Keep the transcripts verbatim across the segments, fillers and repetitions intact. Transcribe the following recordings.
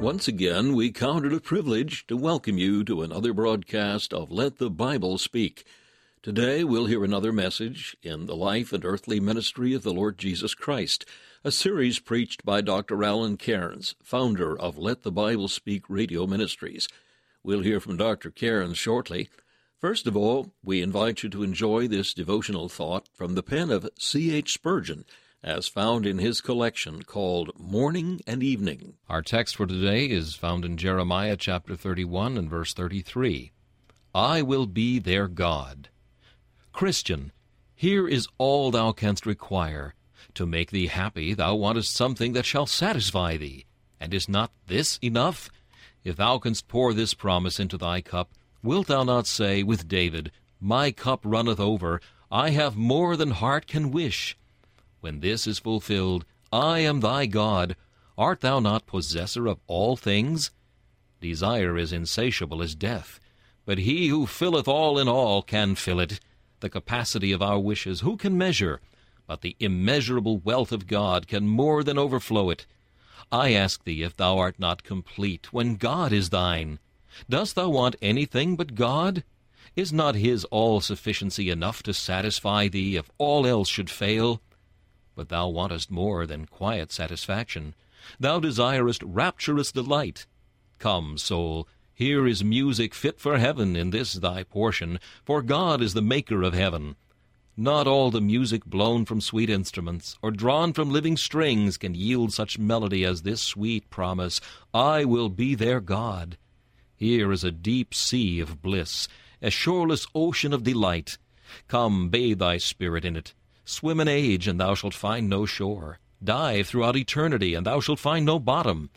Once again, we count it a privilege to welcome you to another broadcast of Let the Bible Speak. Today, we'll hear another message in the life and earthly ministry of the Lord Jesus Christ, a series preached by Doctor Alan Cairns, founder of Let the Bible Speak Radio Ministries. We'll hear from Doctor Cairns shortly. First of all, we invite you to enjoy this devotional thought from the pen of C H Spurgeon, as found in his collection called Morning and Evening. Our text for today is found in Jeremiah chapter thirty-one and verse thirty-three. I will be their God. Christian, here is all thou canst require. To make thee happy, thou wantest something that shall satisfy thee. And is not this enough? If thou canst pour this promise into thy cup, wilt thou not say with David, My cup runneth over, I have more than heart can wish? When this is fulfilled, I am thy God. Art thou not possessor of all things? Desire is insatiable as death, but he who filleth all in all can fill it. The capacity of our wishes who can measure? But the immeasurable wealth of God can more than overflow it. I ask thee if thou art not complete when God is thine. Dost thou want anything but God? Is not his all-sufficiency enough to satisfy thee if all else should fail? But thou wantest more than quiet satisfaction. Thou desirest rapturous delight. Come, soul, here is music fit for heaven in this thy portion, for God is the maker of heaven. Not all the music blown from sweet instruments, or drawn from living strings, can yield such melody as this sweet promise, I will be their God. Here is a deep sea of bliss, a shoreless ocean of delight. Come, bathe thy spirit in it. Swim in age, and thou shalt find no shore. Dive throughout eternity, and thou shalt find no bottom.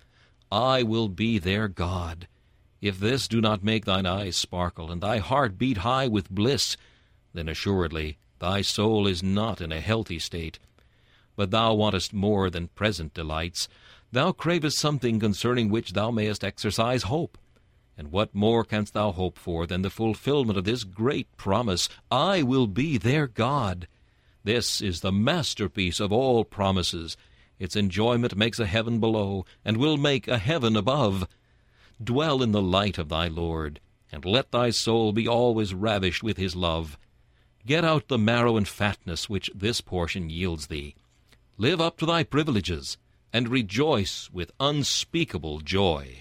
I will be their God. If this do not make thine eyes sparkle, and thy heart beat high with bliss, then assuredly thy soul is not in a healthy state. But thou wantest more than present delights. Thou cravest something concerning which thou mayest exercise hope. And what more canst thou hope for than the fulfillment of this great promise, I will be their God? This is the masterpiece of all promises. Its enjoyment makes a heaven below, and will make a heaven above. Dwell in the light of thy Lord, and let thy soul be always ravished with his love. Get out the marrow and fatness which this portion yields thee. Live up to thy privileges, and rejoice with unspeakable joy.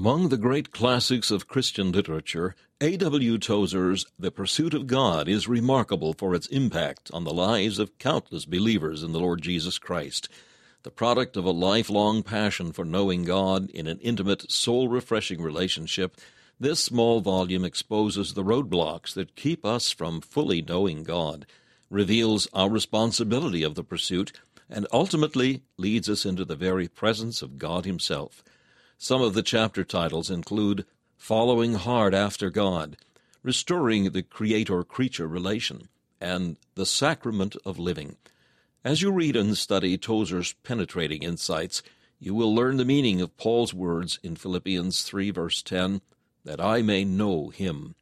Among the great classics of Christian literature, A W Tozer's The Pursuit of God is remarkable for its impact on the lives of countless believers in the Lord Jesus Christ, the product of a lifelong passion for knowing God in an intimate, soul-refreshing relationship. This small volume exposes the roadblocks that keep us from fully knowing God, reveals our responsibility of the pursuit, and ultimately leads us into the very presence of God Himself. Some of the chapter titles include Following Hard After God, Restoring the Creator-Creature Relation, and The Sacrament of Living. As you read and study Tozer's penetrating insights, you will learn the meaning of Paul's words in Philippians three, verse ten, that I may know Him.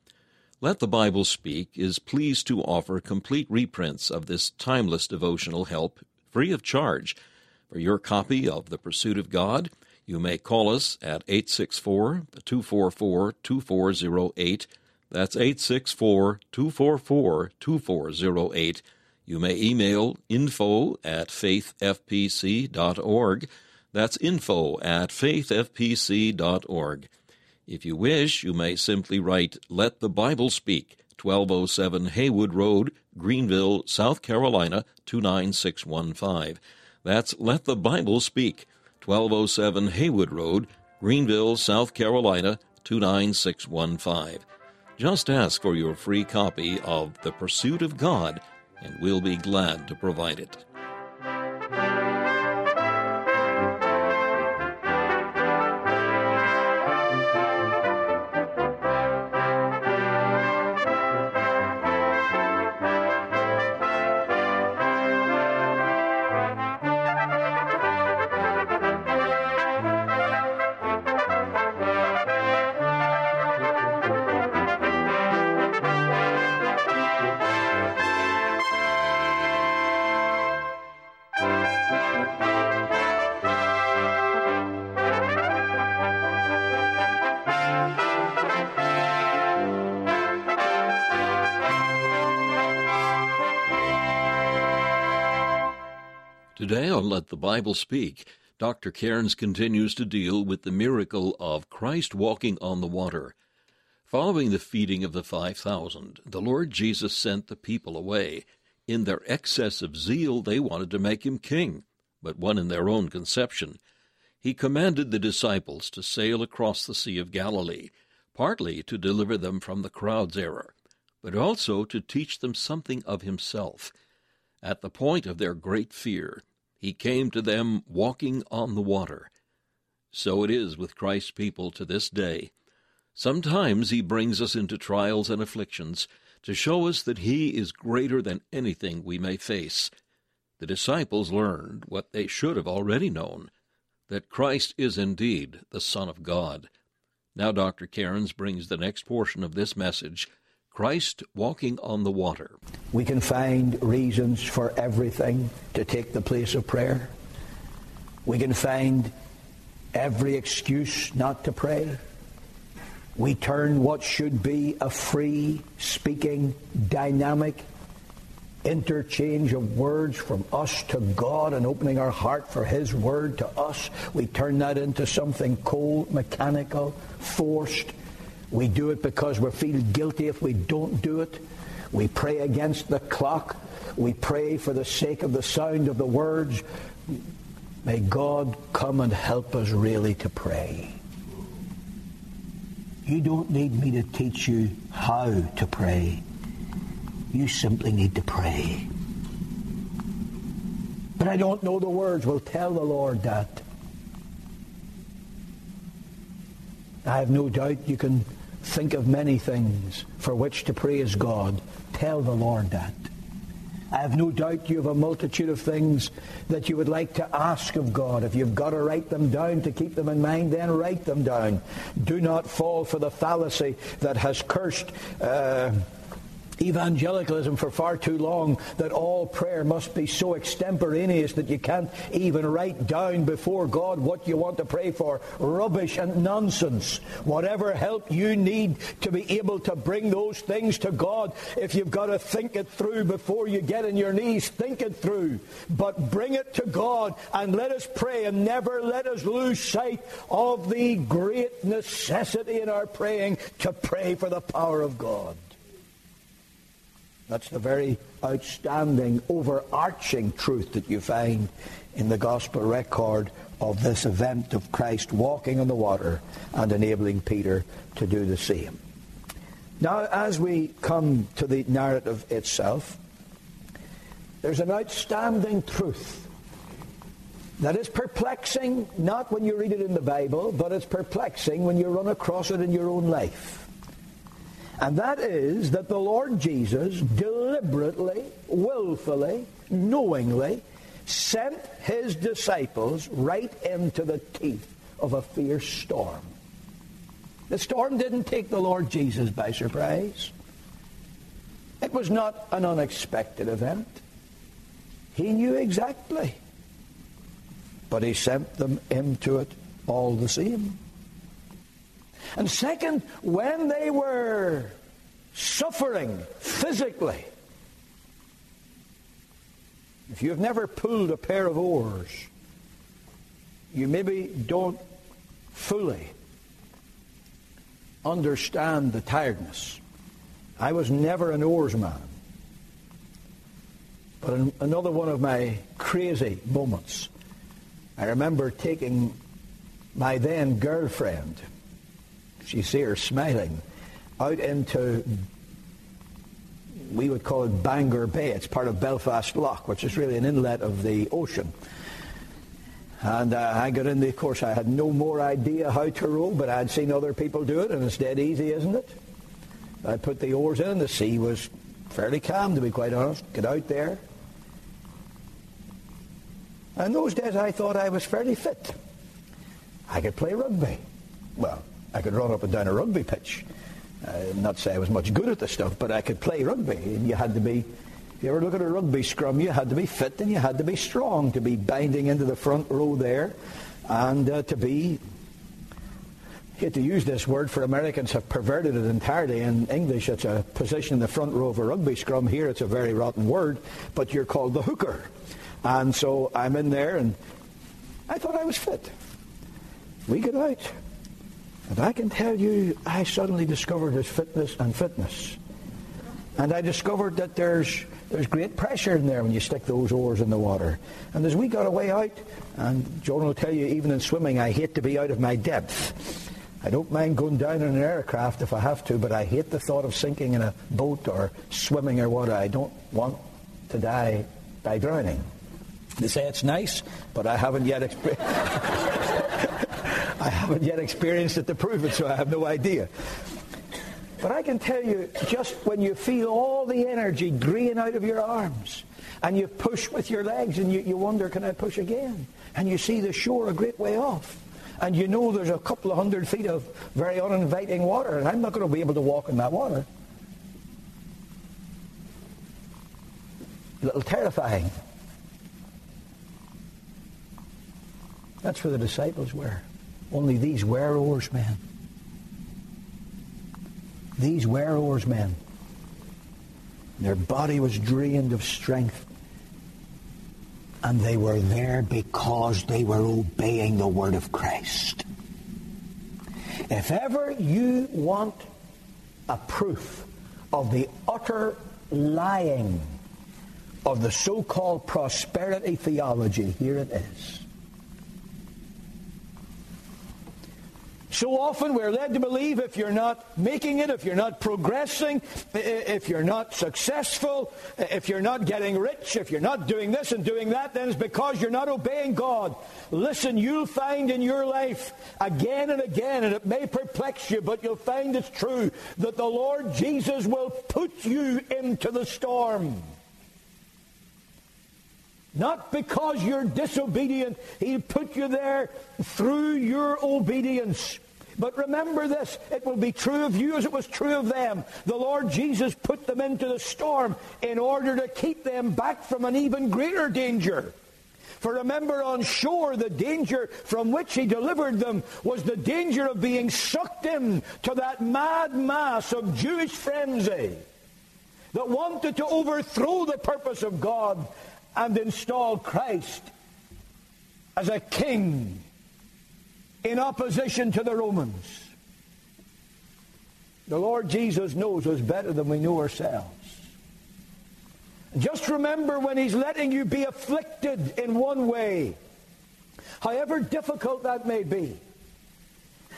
Let the Bible Speak is pleased to offer complete reprints of this timeless devotional help, free of charge. For your copy of The Pursuit of God, you may call us at eight six four, two four four, two four zero eight. That's eight six four, two four four, two four zero eight. You may email info at faithfpc.org. That's info at faithfpc.org. If you wish, you may simply write Let the Bible Speak, twelve oh seven Haywood Road, Greenville, South Carolina, two nine six one five. That's Let the Bible Speak, twelve oh seven Haywood Road, Greenville, South Carolina, two nine six one five. Just ask for your free copy of The Pursuit of God, and we'll be glad to provide it. Today on Let the Bible Speak, Doctor Cairns continues to deal with the miracle of Christ walking on the water. Following the feeding of the five thousand, the Lord Jesus sent the people away. In their excess of zeal, they wanted to make Him king, but one in their own conception. He commanded the disciples to sail across the Sea of Galilee, partly to deliver them from the crowd's error, but also to teach them something of Himself. At the point of their great fear, He came to them walking on the water. So it is with Christ's people to this day. Sometimes He brings us into trials and afflictions to show us that He is greater than anything we may face. The disciples learned what they should have already known, that Christ is indeed the Son of God. Now Doctor Cairns brings the next portion of this message, Christ walking on the water. We can find reasons for everything to take the place of prayer. We can find every excuse not to pray. We turn what should be a free speaking, dynamic interchange of words from us to God and opening our heart for His word to us. We turn that into something cold, mechanical, forced. We do it because we feel guilty if we don't do it. We pray against the clock. We pray for the sake of the sound of the words. May God come and help us really to pray. You don't need me to teach you how to pray. You simply need to pray. But I don't know the words. Well, tell the Lord that. I have no doubt you can think of many things for which to praise God. Tell the Lord that. I have no doubt you have a multitude of things that you would like to ask of God. If you've got to write them down to keep them in mind, then write them down. Do not fall for the fallacy that has cursed uh, evangelicalism for far too long that all prayer must be so extemporaneous that you can't even write down before God what you want to pray for. Rubbish and nonsense. Whatever help you need to be able to bring those things to God, if you've got to think it through before you get on your knees, think it through. But bring it to God and let us pray, and never let us lose sight of the great necessity in our praying to pray for the power of God. That's the very outstanding, overarching truth that you find in the gospel record of this event of Christ walking on the water and enabling Peter to do the same. Now, as we come to the narrative itself, there's an outstanding truth that is perplexing, not when you read it in the Bible, but it's perplexing when you run across it in your own life. And that is that the Lord Jesus deliberately, willfully, knowingly sent his disciples right into the teeth of a fierce storm. The storm didn't take the Lord Jesus by surprise. It was not an unexpected event. He knew exactly. But he sent them into it all the same. And second, when they were suffering physically, if you've never pulled a pair of oars, you maybe don't fully understand the tiredness. I was never an oarsman. But in another one of my crazy moments, I remember taking my then girlfriend, you see her smiling, out into, we would call it Bangor Bay. It's part of Belfast Lough, which is really an inlet of the ocean. And uh, I got in there, of course, I had no more idea how to row, but I'd seen other people do it, and it's dead easy, isn't it? I put the oars in, and the sea was fairly calm, to be quite honest. Get out there. And those days I thought I was fairly fit. I could play rugby. Well, I could run up and down a rugby pitch. I'm not saying I was much good at the stuff, but I could play rugby. And you had to be, if you ever look at a rugby scrum, you had to be fit and you had to be strong to be binding into the front row there, and uh, to be, I hate to use this word, for Americans have perverted it entirely. In English, it's a position in the front row of a rugby scrum. Here, it's a very rotten word, but you're called the hooker. And so I'm in there, and I thought I was fit. We get out. And I can tell you, I suddenly discovered this fitness and fitness. And I discovered that there's there's great pressure in there when you stick those oars in the water. And as we got away out, and Joan will tell you, even in swimming, I hate to be out of my depth. I don't mind going down in an aircraft if I have to, but I hate the thought of sinking in a boat or swimming or water. I don't want to die by drowning. They say it's nice, but I haven't yet experienced... I haven't yet experienced it to prove it, so I have no idea. But I can tell you, just when you feel all the energy green out of your arms, and you push with your legs, and you, you wonder, can I push again? And you see the shore a great way off, and you know there's a couple of hundred feet of very uninviting water, and I'm not going to be able to walk in that water. A little terrifying. That's where the disciples were. Only these were oarsmen. These were oarsmen. Their body was drained of strength. And they were there because they were obeying the word of Christ. If ever you want a proof of the utter lying of the so-called prosperity theology, here it is. So often we're led to believe if you're not making it, if you're not progressing, if you're not successful, if you're not getting rich, if you're not doing this and doing that, then it's because you're not obeying God. Listen, you'll find in your life again and again, and it may perplex you, but you'll find it's true, that the Lord Jesus will put you into the storm. Not because you're disobedient. He'll put you there through your obedience. But remember this, it will be true of you as it was true of them. The Lord Jesus put them into the storm in order to keep them back from an even greater danger. For remember, on shore, the danger from which he delivered them was the danger of being sucked in to that mad mass of Jewish frenzy that wanted to overthrow the purpose of God and install Christ as a king in opposition to the Romans. The Lord Jesus knows us better than we know ourselves. Just remember, when he's letting you be afflicted in one way, however difficult that may be,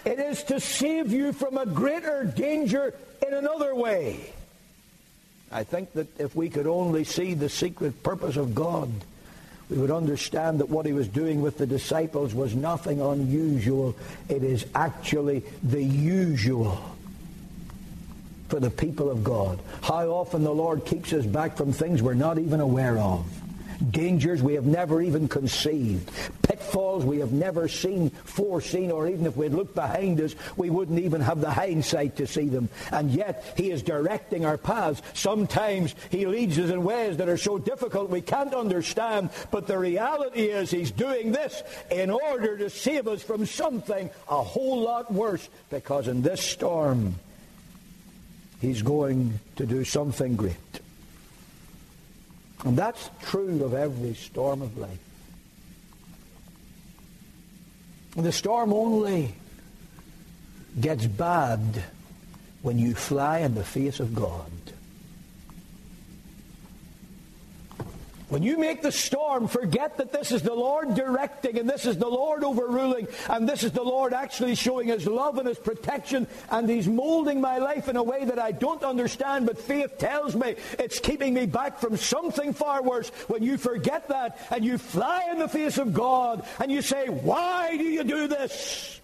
it is to save you from a greater danger in another way. I think that if we could only see the secret purpose of God, we would understand that what he was doing with the disciples was nothing unusual. It is actually the usual for the people of God. How often the Lord keeps us back from things we're not even aware of. Dangers we have never even conceived. Pitfalls we have never seen, foreseen, or even if we'd looked behind us, we wouldn't even have the hindsight to see them. And yet, he is directing our paths. Sometimes he leads us in ways that are so difficult we can't understand, but the reality is he's doing this in order to save us from something a whole lot worse, because in this storm, he's going to do something great. And that's true of every storm of life. And the storm only gets bad when you fly in the face of God. When you make the storm forget that this is the Lord directing, and this is the Lord overruling, and this is the Lord actually showing his love and his protection, and he's molding my life in a way that I don't understand, but faith tells me it's keeping me back from something far worse. When you forget that and you fly in the face of God and you say, "Why do you do this?"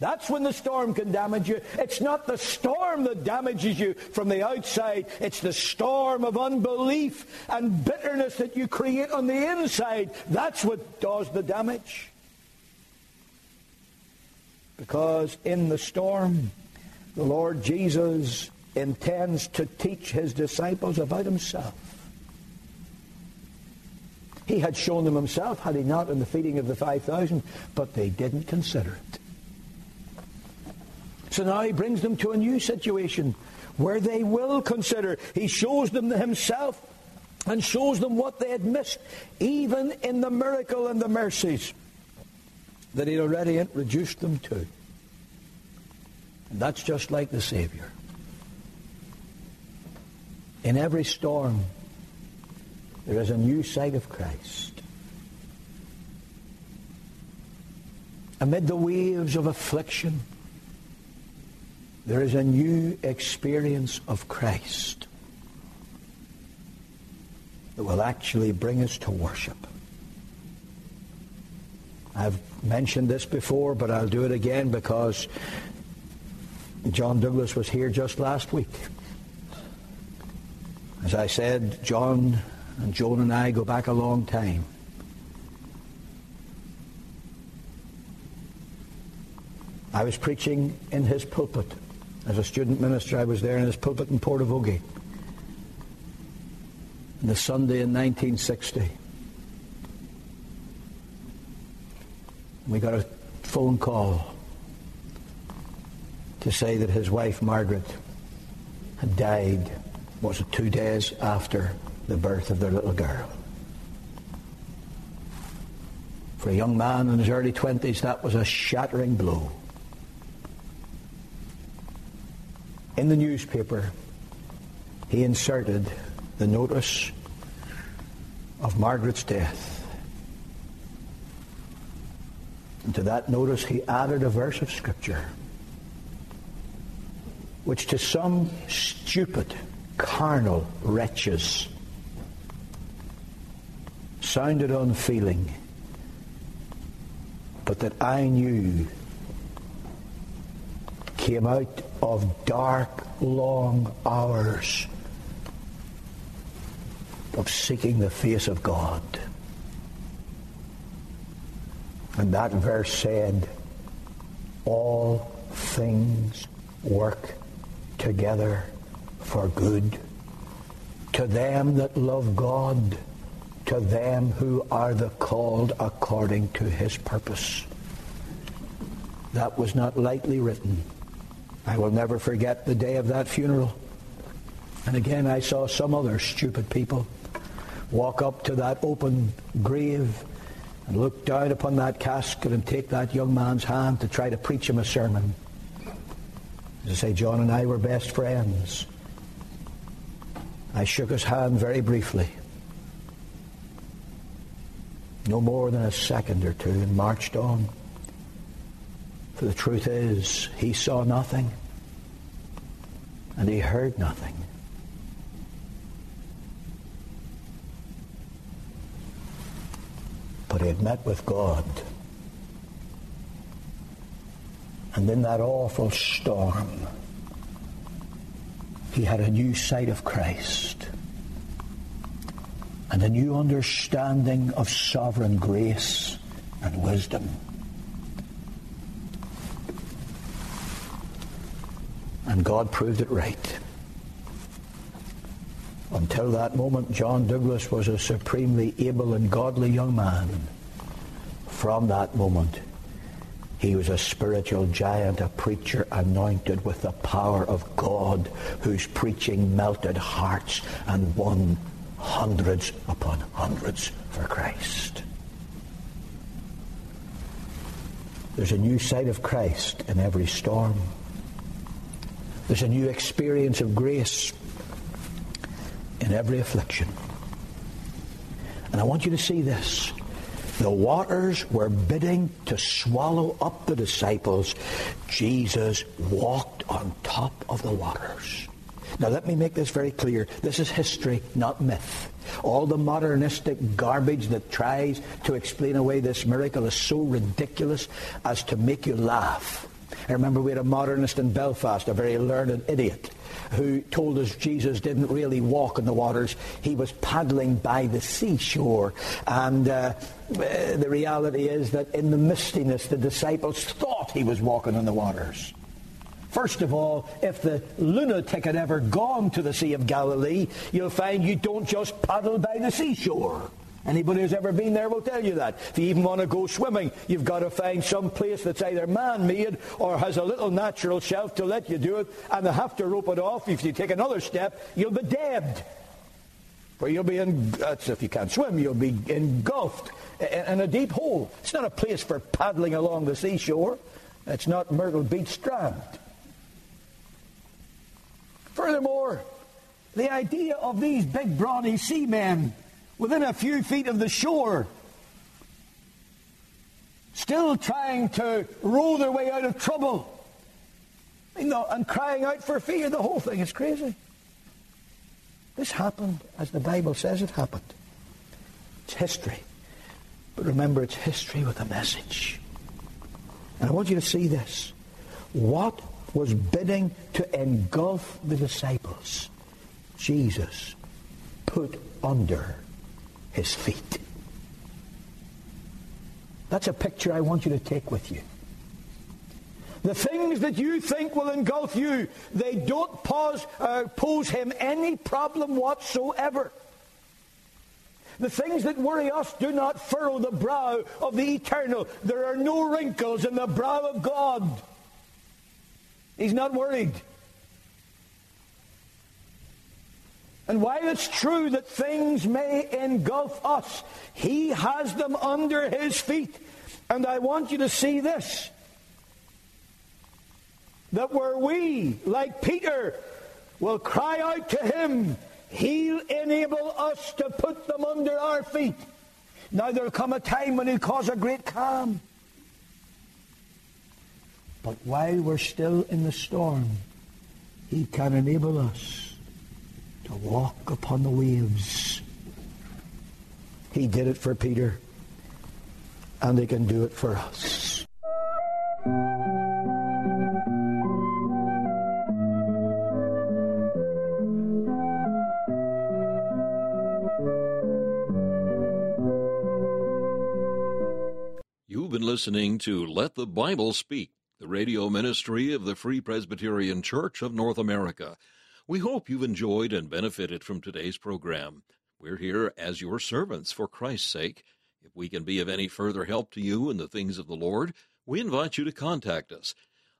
That's when the storm can damage you. It's not the storm that damages you from the outside. It's the storm of unbelief and bitterness that you create on the inside. That's what does the damage. Because in the storm, the Lord Jesus intends to teach his disciples about himself. He had shown them himself, had he not, in the feeding of the five thousand, but they didn't consider it. So now he brings them to a new situation where they will consider. He shows them himself and shows them what they had missed, even in the miracle and the mercies that he'd already introduced them to. And that's just like the Savior. In every storm, there is a new sight of Christ. Amid the waves of affliction, there is a new experience of Christ that will actually bring us to worship. I've mentioned this before, but I'll do it again because John Douglas was here just last week. As I said, John and Joan and I go back a long time. I was preaching in his pulpit. As a student minister, I was there in his pulpit in Portavogie on the Sunday in nineteen sixty. We got a phone call to say that his wife, Margaret, had died, was it two days after the birth of their little girl. For a young man in his early twenties, that was a shattering blow. In the newspaper, he inserted the notice of Margaret's death. And to that notice, he added a verse of Scripture, which to some stupid, carnal wretches sounded unfeeling, but that I knew came out of dark, long hours of seeking the face of God. And that verse said, all things work together for good to them that love God, to them who are the called according to his purpose. That was not lightly written. I will never forget the day of that funeral. And again, I saw some other stupid people walk up to that open grave and look down upon that casket and take that young man's hand to try to preach him a sermon. As I say, John and I were best friends. I shook his hand very briefly, no more than a second or two, and marched on. For the truth is, he saw nothing, and he heard nothing. But he had met with God. And in that awful storm, he had a new sight of Christ and a new understanding of sovereign grace and wisdom. And God proved it right. Until that moment, John Douglas was a supremely able and godly young man. From that moment, he was a spiritual giant, a preacher anointed with the power of God, whose preaching melted hearts and won hundreds upon hundreds for Christ. There's a new sight of Christ in every storm. There's a new experience of grace in every affliction. And I want you to see this. The waters were bidding to swallow up the disciples. Jesus walked on top of the waters. Now let me make this very clear. This is history, not myth. All the modernistic garbage that tries to explain away this miracle is so ridiculous as to make you laugh. I remember we had a modernist in Belfast, a very learned idiot, who told us Jesus didn't really walk in the waters. He was paddling by the seashore. And uh, the reality is that in the mistiness, the disciples thought he was walking in the waters. First of all, if the lunatic had ever gone to the Sea of Galilee, you'll find you don't just paddle by the seashore. Anybody who's ever been there will tell you that. If you even want to go swimming, you've got to find some place that's either man-made or has a little natural shelf to let you do it, and they have to rope it off. If you take another step, you'll be dead. For you'll be in, that's if you can't swim, you'll be engulfed in a deep hole. It's not a place for paddling along the seashore. It's not Myrtle Beach Strand. Furthermore, the idea of these big brawny seamen within a few feet of the shore, still trying to row their way out of trouble, you know, and crying out for fear. The whole thing is crazy. This happened as the Bible says it happened. It's history. But remember, it's history with a message. And I want you to see this. What was bidding to engulf the disciples, Jesus put under his feet. That's a picture I want you to take with you. The things that you think will engulf you, they don't pose, uh, pose him any problem whatsoever. The things that worry us do not furrow the brow of the eternal. There are no wrinkles in the brow of God. He's not worried. And while it's true that things may engulf us, he has them under his feet. And I want you to see this, that where we, like Peter, will cry out to him, he'll enable us to put them under our feet. Now there'll come a time when he'll cause a great calm. But while we're still in the storm, he can enable us to walk upon the waves. He did it for Peter, and he can do it for us. You've been listening to Let the Bible Speak, the radio ministry of the Free Presbyterian Church of North America. We hope you've enjoyed and benefited from today's program. We're here as your servants for Christ's sake. If we can be of any further help to you in the things of the Lord, we invite you to contact us.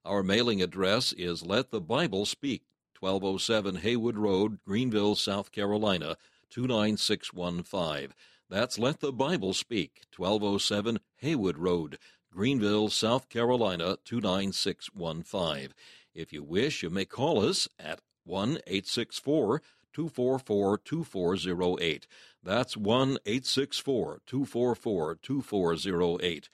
Our mailing address is Let the Bible Speak, twelve oh seven Haywood Road, Greenville, South Carolina, two nine six one five. That's Let the Bible Speak, twelve oh seven Haywood Road, Greenville, South Carolina, two nine six one five. If you wish, you may call us at one eight six four, two four four, two four zero eight. That's one eight six four, two four four, two four zero eight.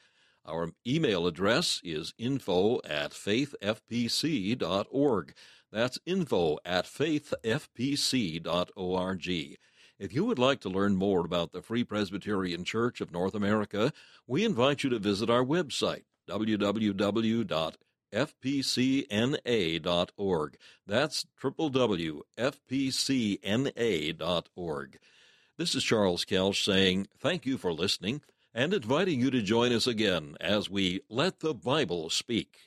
Our email address is info at faithfpc.org. That's info at faithfpc.org. If you would like to learn more about the Free Presbyterian Church of North America, we invite you to visit our website, w w w dot f p c n a dot org. That's w w w dot f p c n a dot org. This is Charles Kelch saying thank you for listening and inviting you to join us again as we Let the Bible Speak.